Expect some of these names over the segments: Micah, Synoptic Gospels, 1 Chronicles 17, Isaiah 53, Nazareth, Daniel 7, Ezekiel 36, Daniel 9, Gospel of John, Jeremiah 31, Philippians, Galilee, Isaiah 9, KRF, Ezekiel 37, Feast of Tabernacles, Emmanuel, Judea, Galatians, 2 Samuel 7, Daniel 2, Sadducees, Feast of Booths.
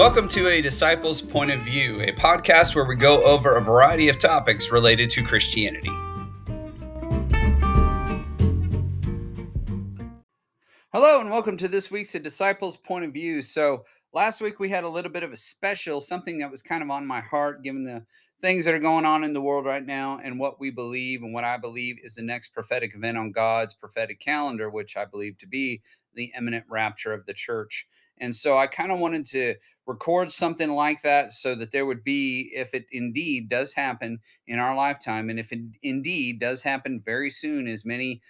Welcome to A Disciple's Point of View, a podcast where we go over a variety of topics related to Christianity. Hello and welcome to this week's A Disciple's Point of View. So last week we had a little bit of a special, something that was kind of on my heart given the things that are going on in the world right now and what we believe and what I believe is the next prophetic event on God's prophetic calendar, which I believe to be the imminent rapture of the church. And so I kind of wanted to record something like that so that there would be, if it indeed does happen in our lifetime, and if it indeed does happen very soon, as many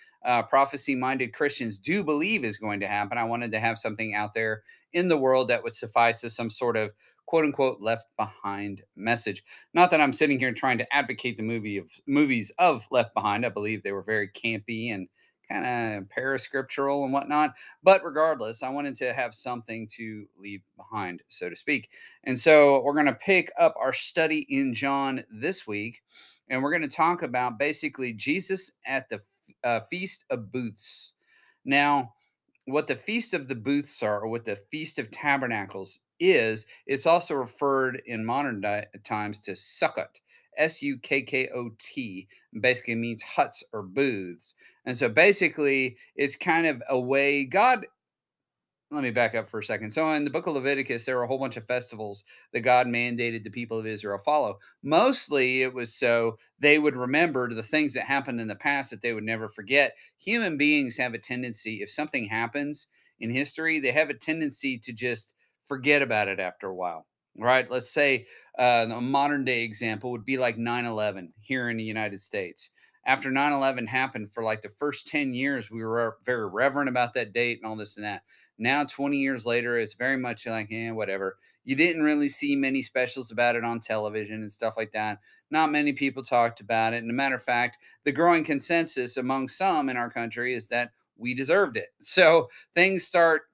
prophecy-minded Christians do believe is going to happen, I wanted to have something out there in the world that would suffice as some sort of quote-unquote left behind message. Not that I'm sitting here trying to advocate the movies of Left Behind. I believe they were very campy and kind of parascriptural and whatnot. But regardless, I wanted to have something to leave behind, so to speak. And so we're going to pick up our study in John this week, and we're going to talk about basically Jesus at the Feast of Booths. Now, what the Feast of the Booths are, or what the Feast of Tabernacles is, it's also referred in modern times to Sukkot, S-U-K-K-O-T, basically means huts or booths. And so basically, it's kind of a way God... Let me back up for a second. So in the book of Leviticus, there were a whole bunch of festivals that God mandated the people of Israel follow. Mostly it was so they would remember the things that happened in the past that they would never forget. Human beings have a tendency, if something happens in history, they have a tendency to just forget about it after a while, right? Let's say a modern day example would be like 9/11 here in the United States. After 9/11 happened, for like the first 10 years, we were very reverent about that date and all this and that. Now, 20 years later, it's very much like, whatever. You didn't really see many specials about it on television and stuff like that. Not many people talked about it. And a matter of fact, the growing consensus among some in our country is that we deserved it. So things start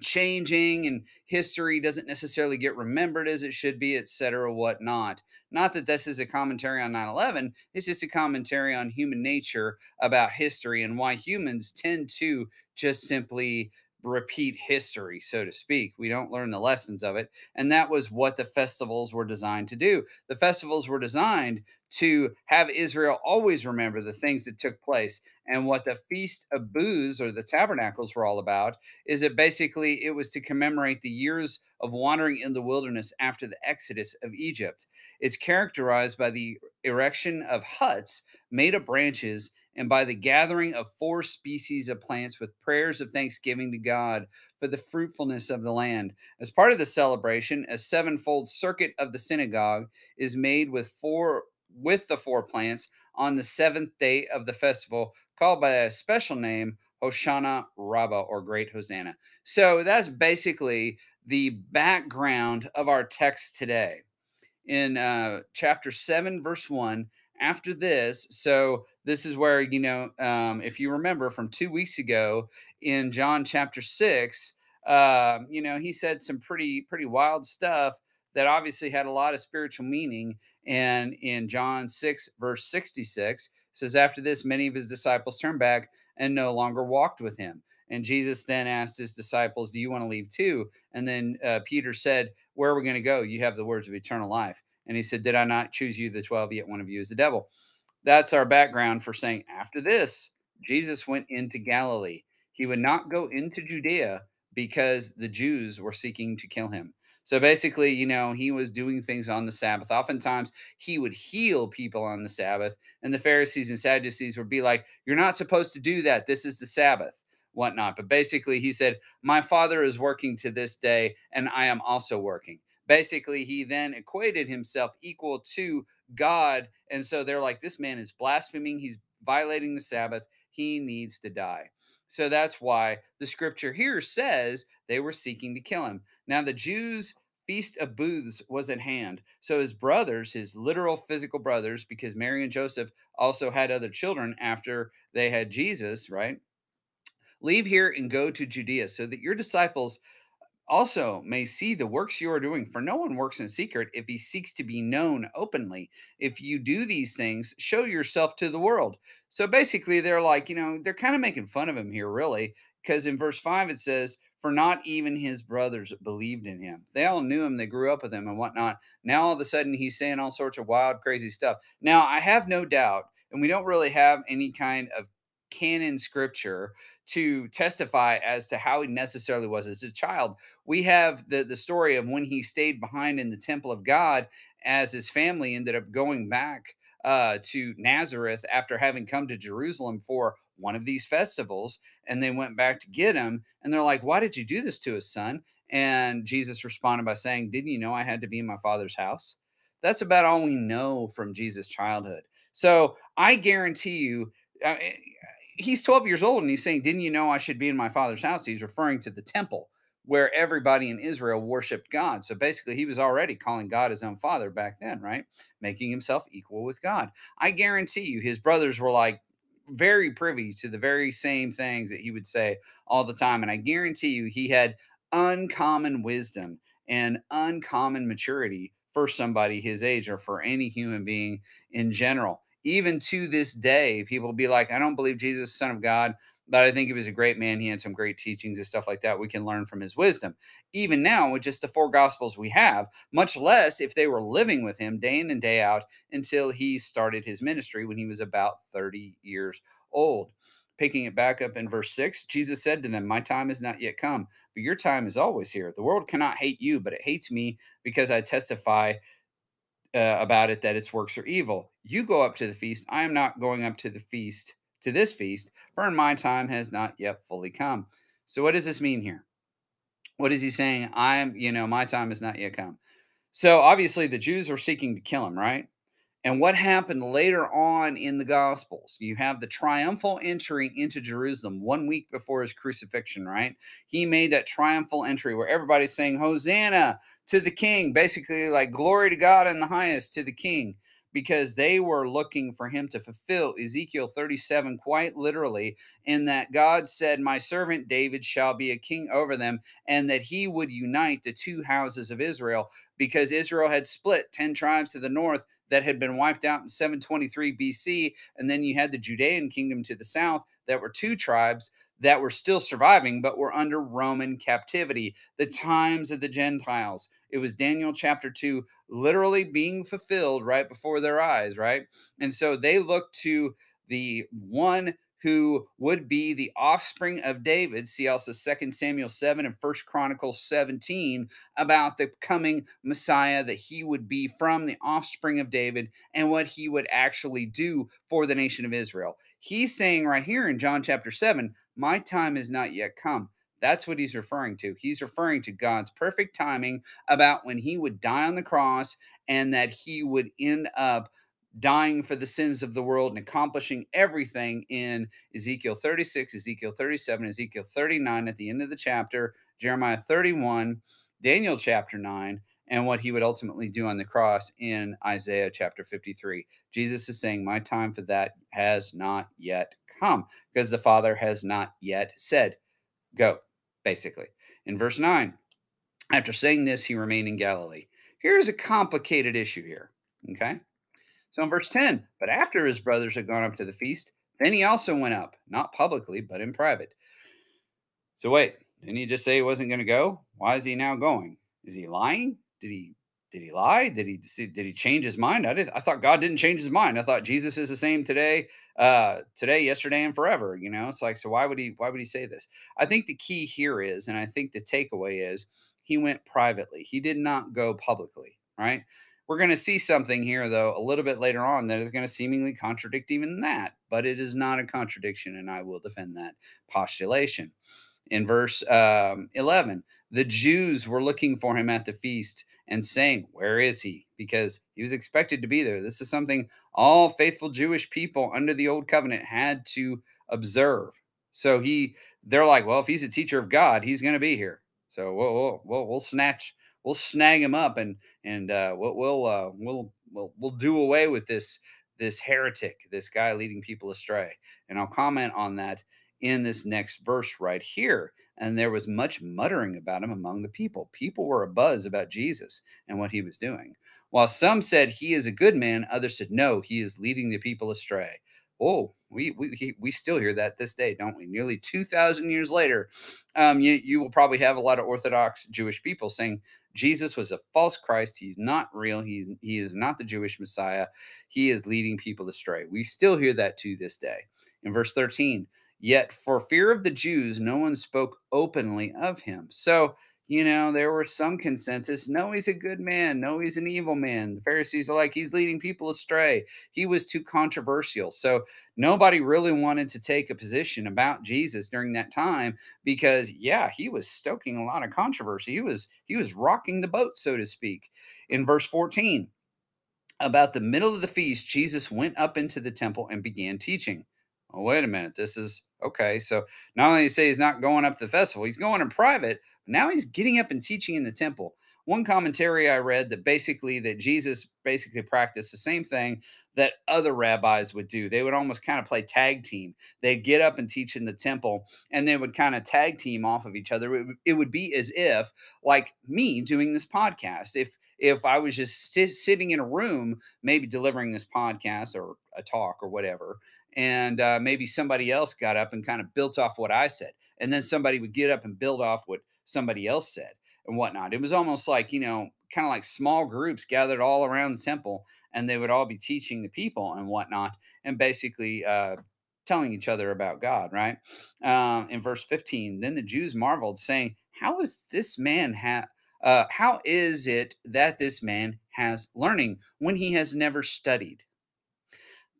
changing and history doesn't necessarily get remembered as it should be, etc., whatnot. Not that this is a commentary on 9/11. It's just a commentary on human nature about history and why humans tend to just simply repeat history, so to speak. We don't learn the lessons of it. And that was what the festivals were designed to do. The festivals were designed to have Israel always remember the things that took place. And what the Feast of Booths, or the Tabernacles, were all about is that basically it was to commemorate the years of wandering in the wilderness after the exodus of Egypt. It's characterized by the erection of huts made of branches and by the gathering of 4 species of plants with prayers of thanksgiving to God for the fruitfulness of the land. As part of the celebration, a 7-fold circuit of the synagogue is made with the four plants on the 7th day of the festival, called by a special name, Hoshana Rabbah, or Great Hosanna. So that's basically the background of our text today. In chapter 7, verse 1, after this, so this is where, if you remember from 2 weeks ago in John chapter 6, he said some pretty wild stuff that obviously had a lot of spiritual meaning. And in John 6, verse 66, it says, "After this, many of his disciples turned back and no longer walked with him. And Jesus then asked his disciples, 'Do you want to leave too?' And then Peter said, 'Where are we going to go? You have the words of eternal life.' And he said, 'Did I not choose you, the 12, yet one of you is the devil?'" That's our background for saying, after this, Jesus went into Galilee. He would not go into Judea because the Jews were seeking to kill him. So basically, he was doing things on the Sabbath. Oftentimes, he would heal people on the Sabbath, and the Pharisees and Sadducees would be like, "You're not supposed to do that. This is the Sabbath," whatnot. But basically, he said, "My Father is working to this day, and I am also working." Basically, he then equated himself equal to God. And so they're like, this man is blaspheming. He's violating the Sabbath. He needs to die. So that's why the scripture here says they were seeking to kill him. Now, the Jews' Feast of Booths was at hand. So his brothers, his literal physical brothers, because Mary and Joseph also had other children after they had Jesus, right? "Leave here and go to Judea so that your disciples also may see the works you are doing, for no one works in secret if he seeks to be known openly. If you do these things, show yourself to the world." So basically, they're like, they're kind of making fun of him here, really, because in verse 5 it says, for not even his brothers believed in him. They all knew him. They grew up with him and whatnot. Now, all of a sudden, he's saying all sorts of wild, crazy stuff. Now, I have no doubt, and we don't really have any kind of canon scripture to testify as to how he necessarily was as a child. We have the story of when he stayed behind in the temple of God as his family ended up going back to Nazareth after having come to Jerusalem for one of these festivals, and they went back to get him. And they're like, why did you do this to us, son? And Jesus responded by saying, didn't you know I had to be in my Father's house? That's about all we know from Jesus' childhood. So I guarantee you, he's 12 years old and he's saying, didn't you know I should be in my Father's house? He's referring to the temple where everybody in Israel worshiped God. So basically he was already calling God his own father back then, right? Making himself equal with God. I guarantee you his brothers were like very privy to the very same things that he would say all the time. And I guarantee you he had uncommon wisdom and uncommon maturity for somebody his age or for any human being in general. Even to this day, people will be like, I don't believe Jesus, Son of God, but I think he was a great man. He had some great teachings and stuff like that. We can learn from his wisdom. Even now, with just the four Gospels we have, much less if they were living with him day in and day out until he started his ministry when he was about 30 years old. Picking it back up in verse 6, Jesus said to them, my time is not yet come, but your time is always here. The world cannot hate you, but it hates me because I testify about it that its works are evil. You go up to the feast. I am not going up to the feast, to this feast, for my time has not yet fully come. So what does this mean here? What is he saying? My time has not yet come. So obviously the Jews were seeking to kill him, right? And what happened later on in the Gospels? You have the triumphal entry into Jerusalem 1 week before his crucifixion, right? He made that triumphal entry where everybody's saying, Hosanna to the King, basically like glory to God in the highest to the King, because they were looking for him to fulfill Ezekiel 37 quite literally, in that God said, my servant David shall be a king over them, and that he would unite the two houses of Israel, because Israel had split 10 tribes to the north that had been wiped out in 723 BC. And then you had the Judean kingdom to the south that were two tribes that were still surviving, but were under Roman captivity, the times of the Gentiles. It was Daniel chapter 2 literally being fulfilled right before their eyes, right? And so they looked to the one who would be the offspring of David. See also 2 Samuel 7 and 1 Chronicles 17 about the coming Messiah, that he would be from the offspring of David and what he would actually do for the nation of Israel. He's saying right here in John chapter 7, my time is not yet come. That's what he's referring to. He's referring to God's perfect timing about when he would die on the cross and that he would end up dying for the sins of the world and accomplishing everything in Ezekiel 36, Ezekiel 37, Ezekiel 39 at the end of the chapter, Jeremiah 31, Daniel chapter 9, and what he would ultimately do on the cross in Isaiah chapter 53. Jesus is saying, my time for that has not yet come, because the Father has not yet said, go, basically. In verse 9, after saying this, he remained in Galilee. Here's a complicated issue here, okay? So in verse 10, but after his brothers had gone up to the feast, then he also went up, not publicly, but in private. So wait, didn't he just say he wasn't going to go? Why is he now going? Is he lying? Did he lie? Did he change his mind? I thought God didn't change his mind. I thought Jesus is the same today, yesterday, and forever. You know, it's like, so why would he say this? I think the key here is, and I think the takeaway is, he went privately. He did not go publicly, right? We're going to see something here, though, a little bit later on that is going to seemingly contradict even that, but it is not a contradiction, and I will defend that postulation. In verse 11, the Jews were looking for him at the feast and saying, where is he? Because he was expected to be there. This is something all faithful Jewish people under the old covenant had to observe. So they're like, well, if he's a teacher of God, he's going to be here. So we'll snag him up and we'll do away with this heretic, this guy leading people astray. And I'll comment on that in this next verse right here. And there was much muttering about him among the people. People were abuzz about Jesus and what he was doing. While some said he is a good man, others said, no, he is leading the people astray. Oh, we still hear that this day, don't we? Nearly 2,000 years later, you will probably have a lot of Orthodox Jewish people saying Jesus was a false Christ. He's not real. He is not the Jewish Messiah. He is leading people astray. We still hear that to this day. In verse 13, yet for fear of the Jews, no one spoke openly of him. So, you know, there were some consensus. No, he's a good man. No, he's an evil man. The Pharisees are like, he's leading people astray. He was too controversial. So nobody really wanted to take a position about Jesus during that time because, yeah, he was stoking a lot of controversy. He was rocking the boat, so to speak. In verse 14, about the middle of the feast, Jesus went up into the temple and began teaching. Oh, wait a minute. This is okay. So not only do you say he's not going up to the festival, he's going in private. But now he's getting up and teaching in the temple. One commentary I read that Jesus basically practiced the same thing that other rabbis would do. They would almost kind of play tag team. They'd get up and teach in the temple, and they would kind of tag team off of each other. It would be as if, like me doing this podcast, if I was just sitting in a room, maybe delivering this podcast or a talk or whatever, and maybe somebody else got up and kind of built off what I said. And then somebody would get up and build off what somebody else said and whatnot. It was almost like, you know, kind of like small groups gathered all around the temple, and they would all be teaching the people and whatnot and basically telling each other about God, right? In verse 15, then the Jews marveled, saying, how is it that this man has learning when he has never studied?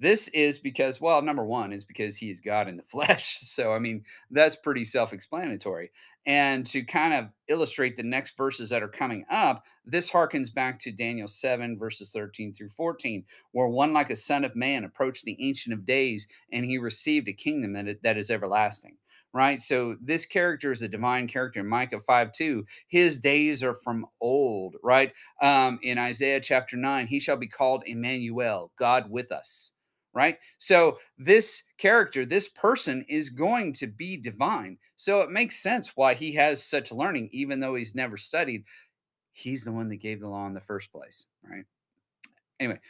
This is because, well, number one is because he is God in the flesh. So, I mean, that's pretty self-explanatory. And to kind of illustrate the next verses that are coming up, this harkens back to Daniel 7, verses 13 through 14, where one like a son of man approached the Ancient of Days, and he received a kingdom that is everlasting. Right? So this character is a divine character in Micah 5:2. His days are from old, right? In Isaiah chapter 9, he shall be called Emmanuel, God with us. Right? So this character, this person is going to be divine. So it makes sense why he has such learning, even though he's never studied. He's the one that gave the law in the first place, right? Anyway,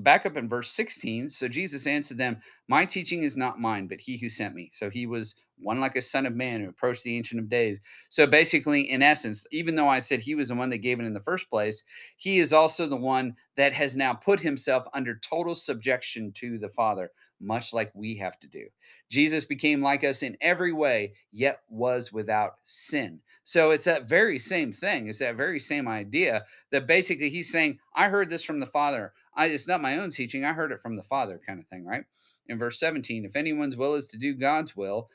back up in verse 16. So Jesus answered them, my teaching is not mine, but he who sent me. So he was one like a son of man who approached the Ancient of Days. So basically, in essence, even though I said he was the one that gave it in the first place, he is also the one that has now put himself under total subjection to the Father, much like we have to do. Jesus became like us in every way, yet was without sin. So it's that very same thing. It's that very same idea that basically he's saying, I heard this from the Father. It's not my own teaching. I heard it from the Father kind of thing, right? In verse 17, if anyone's will is to do God's will,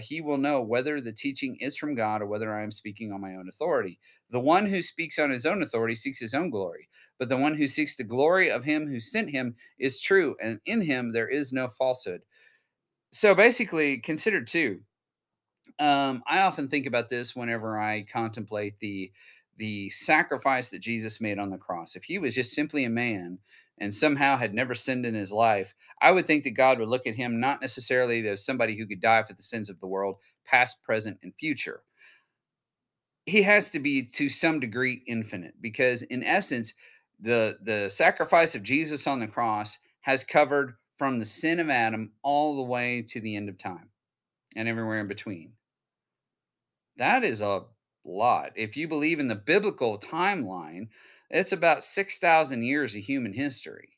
he will know whether the teaching is from God or whether I am speaking on my own authority. The one who speaks on his own authority seeks his own glory, but the one who seeks the glory of him who sent him is true, and in him there is no falsehood. So basically, consider too, I often think about this whenever I contemplate the sacrifice that Jesus made on the cross. If he was just simply a man and somehow had never sinned in his life, I would think that God would look at him not necessarily as somebody who could die for the sins of the world, past, present, and future. He has to be, to some degree, infinite, because in essence, the sacrifice of Jesus on the cross has covered from the sin of Adam all the way to the end of time and everywhere in between. That is a lot. If you believe in the biblical timeline, it's about 6,000 years of human history,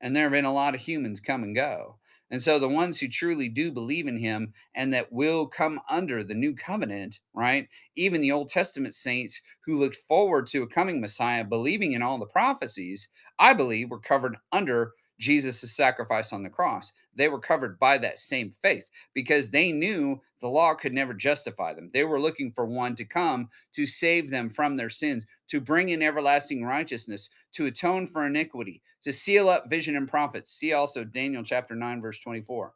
and there have been a lot of humans come and go. And so the ones who truly do believe in him and that will come under the new covenant, right? Even the Old Testament saints who looked forward to a coming Messiah, believing in all the prophecies, I believe were covered under Jesus' sacrifice on the cross. They were covered by that same faith because they knew the law could never justify them. They were looking for one to come to save them from their sins, to bring in everlasting righteousness, to atone for iniquity, to seal up vision and prophets. See also Daniel chapter 9, verse 24,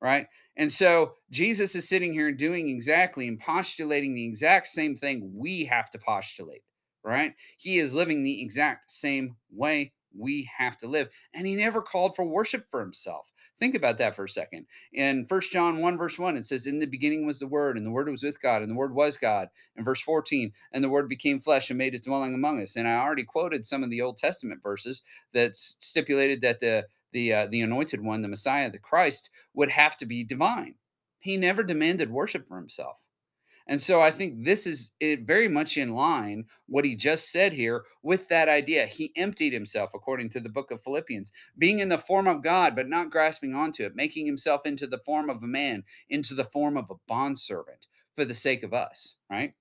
right? And so Jesus is sitting here doing exactly and postulating the exact same thing we have to postulate, right? He is living the exact same way we have to live. And he never called for worship for himself. Think about that for a second. In 1 John 1, verse 1, it says, in the beginning was the Word, and the Word was with God, and the Word was God. In verse 14, and the Word became flesh and made his dwelling among us. And I already quoted some of the Old Testament verses that stipulated that the the anointed one, the Messiah, the Christ, would have to be divine. He never demanded worship for himself. And so I think this is very much in line, what he just said here, with that idea. He emptied himself, according to the book of Philippians, being in the form of God, but not grasping onto it, making himself into the form of a man, into the form of a bondservant for the sake of us, right?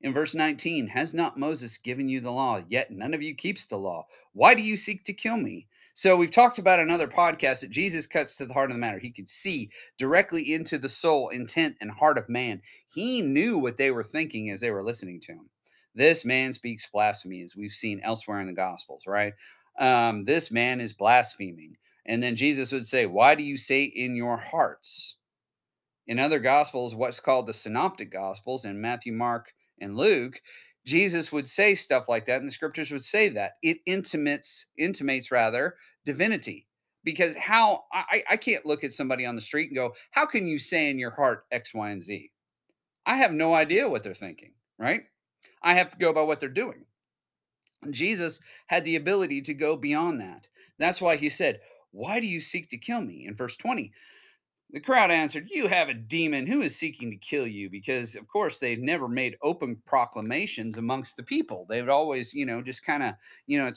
In verse 19, has not Moses given you the law? Yet none of you keeps the law. Why do you seek to kill me? So we've talked about another podcast that Jesus cuts to the heart of the matter. He could see directly into the soul, intent, and heart of man. He knew what they were thinking as they were listening to him. This man speaks blasphemy, as we've seen elsewhere in the Gospels, right? This man is blaspheming. And then Jesus would say, why do you say in your hearts? In other Gospels, what's called the Synoptic Gospels, in Matthew, Mark, and Luke, Jesus would say stuff like that, and the scriptures would say that. It intimates divinity. Because how I can't look at somebody on the street and go, how can you say in your heart X, Y, and Z? I have no idea what they're thinking, right? I have to go by what they're doing. And Jesus had the ability to go beyond that. That's why he said, why do you seek to kill me? In verse 20, the crowd answered, you have a demon. Who is seeking to kill you? Because, of course, they've never made open proclamations amongst the people. They've always, just kind of,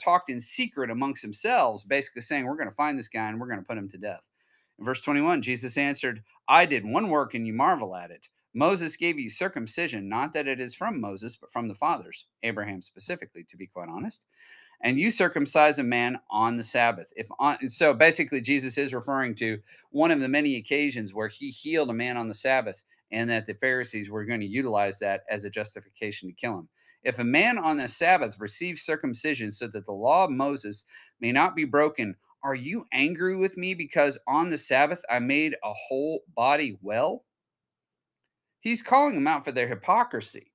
talked in secret amongst themselves, basically saying, we're going to find this guy and we're going to put him to death. In verse 21, Jesus answered, I did one work and you marvel at it. Moses gave you circumcision, not that it is from Moses, but from the fathers, Abraham specifically, to be quite honest. And you circumcise a man on the Sabbath. So basically Jesus is referring to one of the many occasions where he healed a man on the Sabbath, and that the Pharisees were going to utilize that as a justification to kill him. If a man on the Sabbath receives circumcision so that the law of Moses may not be broken, are you angry with me because on the Sabbath I made a whole body well? He's calling them out for their hypocrisy.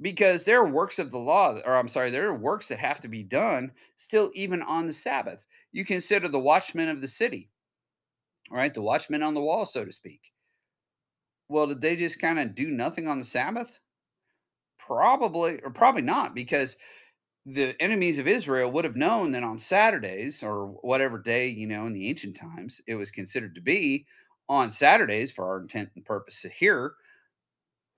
Because there are works of the law, there are works that have to be done still even on the Sabbath. You consider the watchmen of the city, right? The watchmen on the wall, so to speak. Well, did they just kind of do nothing on the Sabbath? Probably, or probably not, because the enemies of Israel would have known that on Saturdays, or whatever day, in the ancient times it was considered to be, on Saturdays, for our intent and purpose here,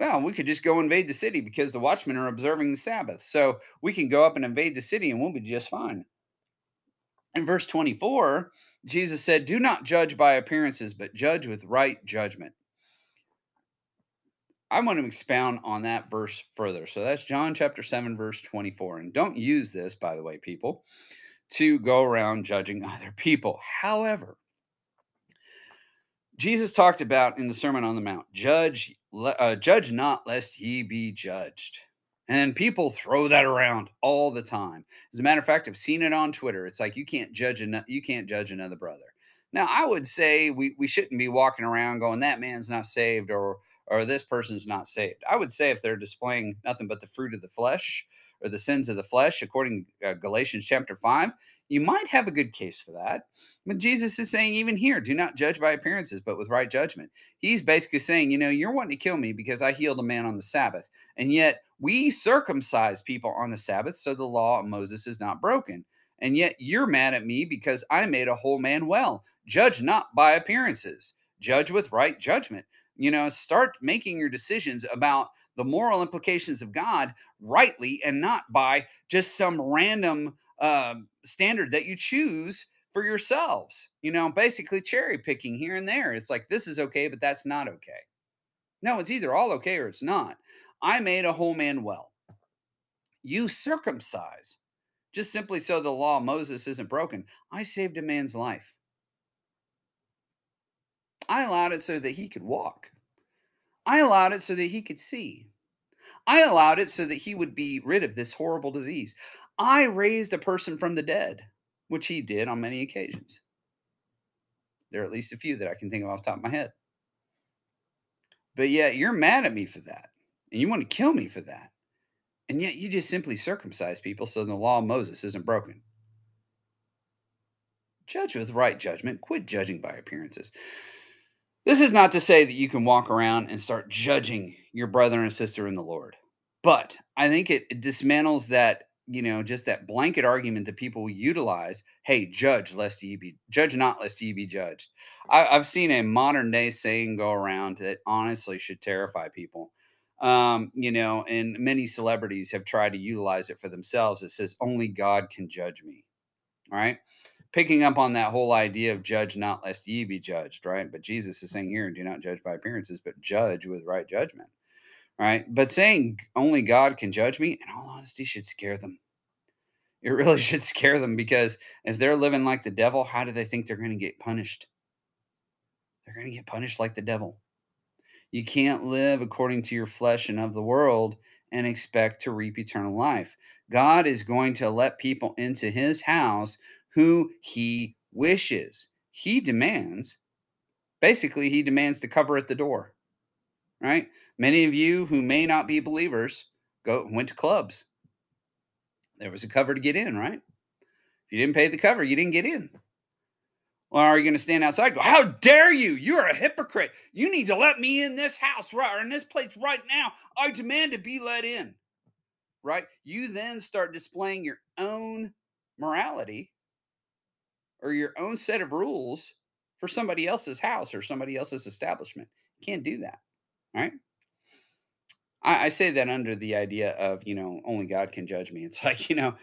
well, we could just go invade the city because the watchmen are observing the Sabbath. So we can go up and invade the city and we'll be just fine. In verse 24, Jesus said, do not judge by appearances, but judge with right judgment. I want to expound on that verse further. So that's John chapter 7, verse 24. And don't use this, by the way, people, to go around judging other people. However, Jesus talked about in the Sermon on the Mount, judge not lest ye be judged. And people throw that around all the time. As a matter of fact, I've seen it on Twitter. It's like, you can't judge another brother. Now, I would say we shouldn't be walking around going, that man's not saved or this person's not saved. I would say if they're displaying nothing but the fruit of the flesh or the sins of the flesh, according to Galatians chapter 5, you might have a good case for that. But Jesus is saying even here, do not judge by appearances, but with right judgment. He's basically saying, you're wanting to kill me because I healed a man on the Sabbath. And yet we circumcise people on the Sabbath so the law of Moses is not broken. And yet you're mad at me because I made a whole man well. Judge not by appearances. Judge with right judgment. Start making your decisions about the moral implications of God rightly and not by just some random standard that you choose for yourselves, basically cherry picking here and there. It's like, this is okay, but that's not okay. No, it's either all okay or it's not. I made a whole man well. You circumcise just simply so the law of Moses isn't broken. I saved a man's life. I allowed it so that he could walk. I allowed it so that he could see. I allowed it so that he would be rid of this horrible disease. I raised a person from the dead, which he did on many occasions. There are at least a few that I can think of off the top of my head. But yet you're mad at me for that, and you want to kill me for that. And yet you just simply circumcise people so the law of Moses isn't broken. Judge with right judgment. Quit judging by appearances. This is not to say that you can walk around and start judging your brother and sister in the Lord. But I think it dismantles that you know, just that blanket argument that people utilize. Hey, judge not lest ye be judged. I've seen a modern day saying go around that honestly should terrify people. You know, and many celebrities have tried to utilize it for themselves. It says, only God can judge me. All right. Picking up on that whole idea of judge not lest ye be judged. Right. But Jesus is saying here, do not judge by appearances, but judge with right judgment. Right. But saying only God can judge me, in all honesty, should scare them. It really should scare them, because if they're living like the devil, how do they think they're going to get punished? They're going to get punished like the devil. You can't live according to your flesh and of the world and expect to reap eternal life. God is going to let people into his house who he wishes. He demands, basically, he demands the cover at the door, right? Many of you who may not be believers went to clubs. There was a cover to get in, right? If you didn't pay the cover, you didn't get in. Or are you going to stand outside and go, how dare you? You're a hypocrite. You need to let me in this house or in this place right now. I demand to be let in, right? You then start displaying your own morality or your own set of rules for somebody else's house or somebody else's establishment. You can't do that, right? I say that under the idea of, you know, only God can judge me. It's like, you know,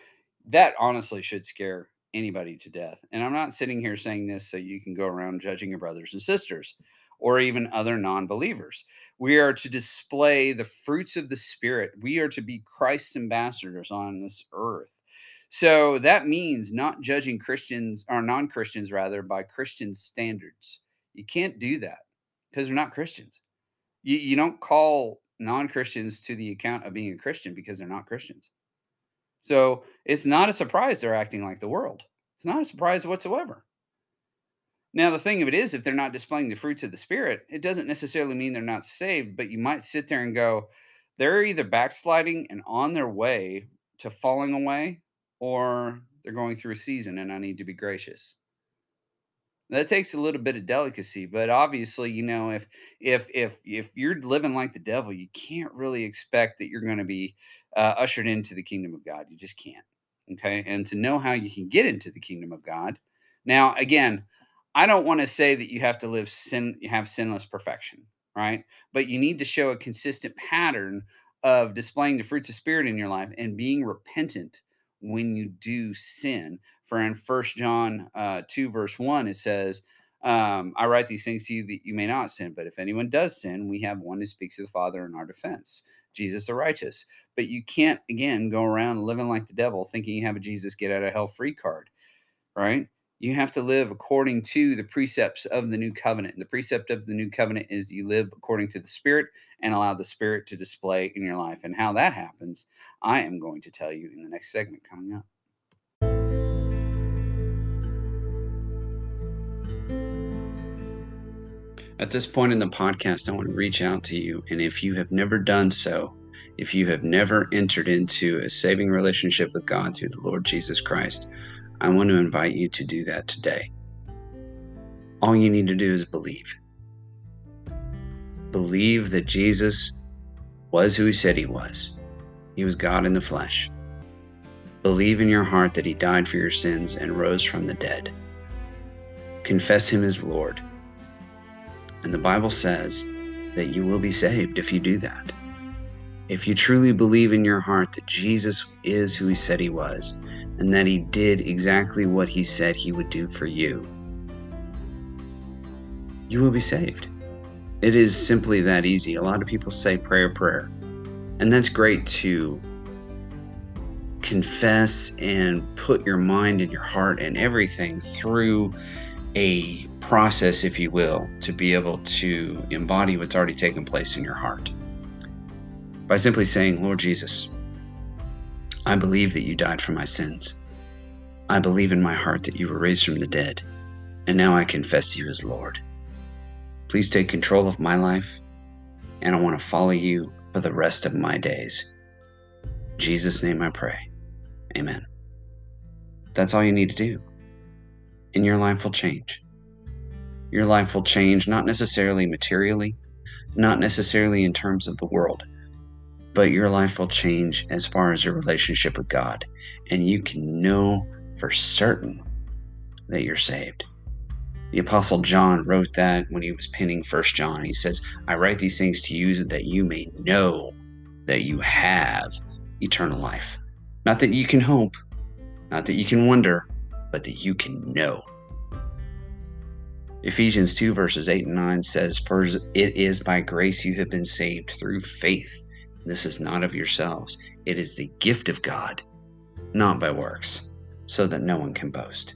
that honestly should scare anybody to death. And I'm not sitting here saying this so you can go around judging your brothers and sisters or even other non-believers. We are to display the fruits of the Spirit. We are to be Christ's ambassadors on this earth. So that means not judging Christians or non-Christians rather by Christian standards. You can't do that because they're not Christians. You don't call non-Christians to the account of being a Christian because they're not Christians. So it's not a surprise they're acting like the world. It's not a surprise whatsoever. Now, the thing of it is, if they're not displaying the fruits of the Spirit, it doesn't necessarily mean they're not saved, but you might sit there and go, they're either backsliding and on their way to falling away, or they're going through a season and I need to be gracious. That takes a little bit of delicacy, but obviously, you know, if you're living like the devil, you can't really expect that you're going to be ushered into the kingdom of God. You just can't, okay? And to know how you can get into the kingdom of God. Now, again, I don't want to say that you have to have sinless perfection, right? But you need to show a consistent pattern of displaying the fruits of Spirit in your life and being repentant when you do sin. For in 1 John 2, verse 1, it says, I write these things to you that you may not sin. But if anyone does sin, we have one who speaks to the Father in our defense, Jesus the righteous. But you can't, again, go around living like the devil thinking you have a Jesus get out of hell free card, right? You have to live according to the precepts of the new covenant. And the precept of the new covenant is you live according to the Spirit and allow the Spirit to display in your life. And how that happens, I am going to tell you in the next segment coming up. At this point in the podcast, I want to reach out to you. And if you have never done so, if you have never entered into a saving relationship with God through the Lord Jesus Christ, I want to invite you to do that today. All you need to do is believe. Believe that Jesus was who he said he was. He was God in the flesh. Believe in your heart that he died for your sins and rose from the dead. Confess him as Lord. And the Bible says that you will be saved if you do that. If you truly believe in your heart that Jesus is who he said he was, and that he did exactly what he said he would do for you, you will be saved. It is simply that easy. A lot of people say prayer. And that's great to confess and put your mind and your heart and everything through a process, if you will, to be able to embody what's already taken place in your heart by simply saying, Lord Jesus, I believe that you died for my sins. I believe in my heart that you were raised from the dead, and now I confess you as Lord. Please take control of my life, and I want to follow you for the rest of my days. In Jesus' name I pray. Amen. That's all you need to do. And your life will change. Your life will change, not necessarily materially, not necessarily in terms of the world, but your life will change as far as your relationship with God, and you can know for certain that you're saved. The Apostle John wrote that when he was penning 1 John. He says, I write these things to you that you may know that you have eternal life. Not that you can hope, not that you can wonder, but that you can know. Ephesians 2 verses 8 and 9 says, For it is by grace you have been saved through faith. This is not of yourselves. It is the gift of God, not by works, so that no one can boast.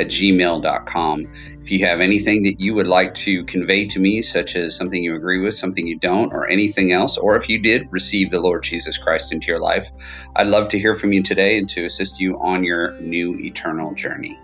@gmail.com. If you have anything that you would like to convey to me, such as something you agree with, something you don't, or anything else, or if you did receive the Lord Jesus Christ into your life, I'd love to hear from you today and to assist you on your new eternal journey.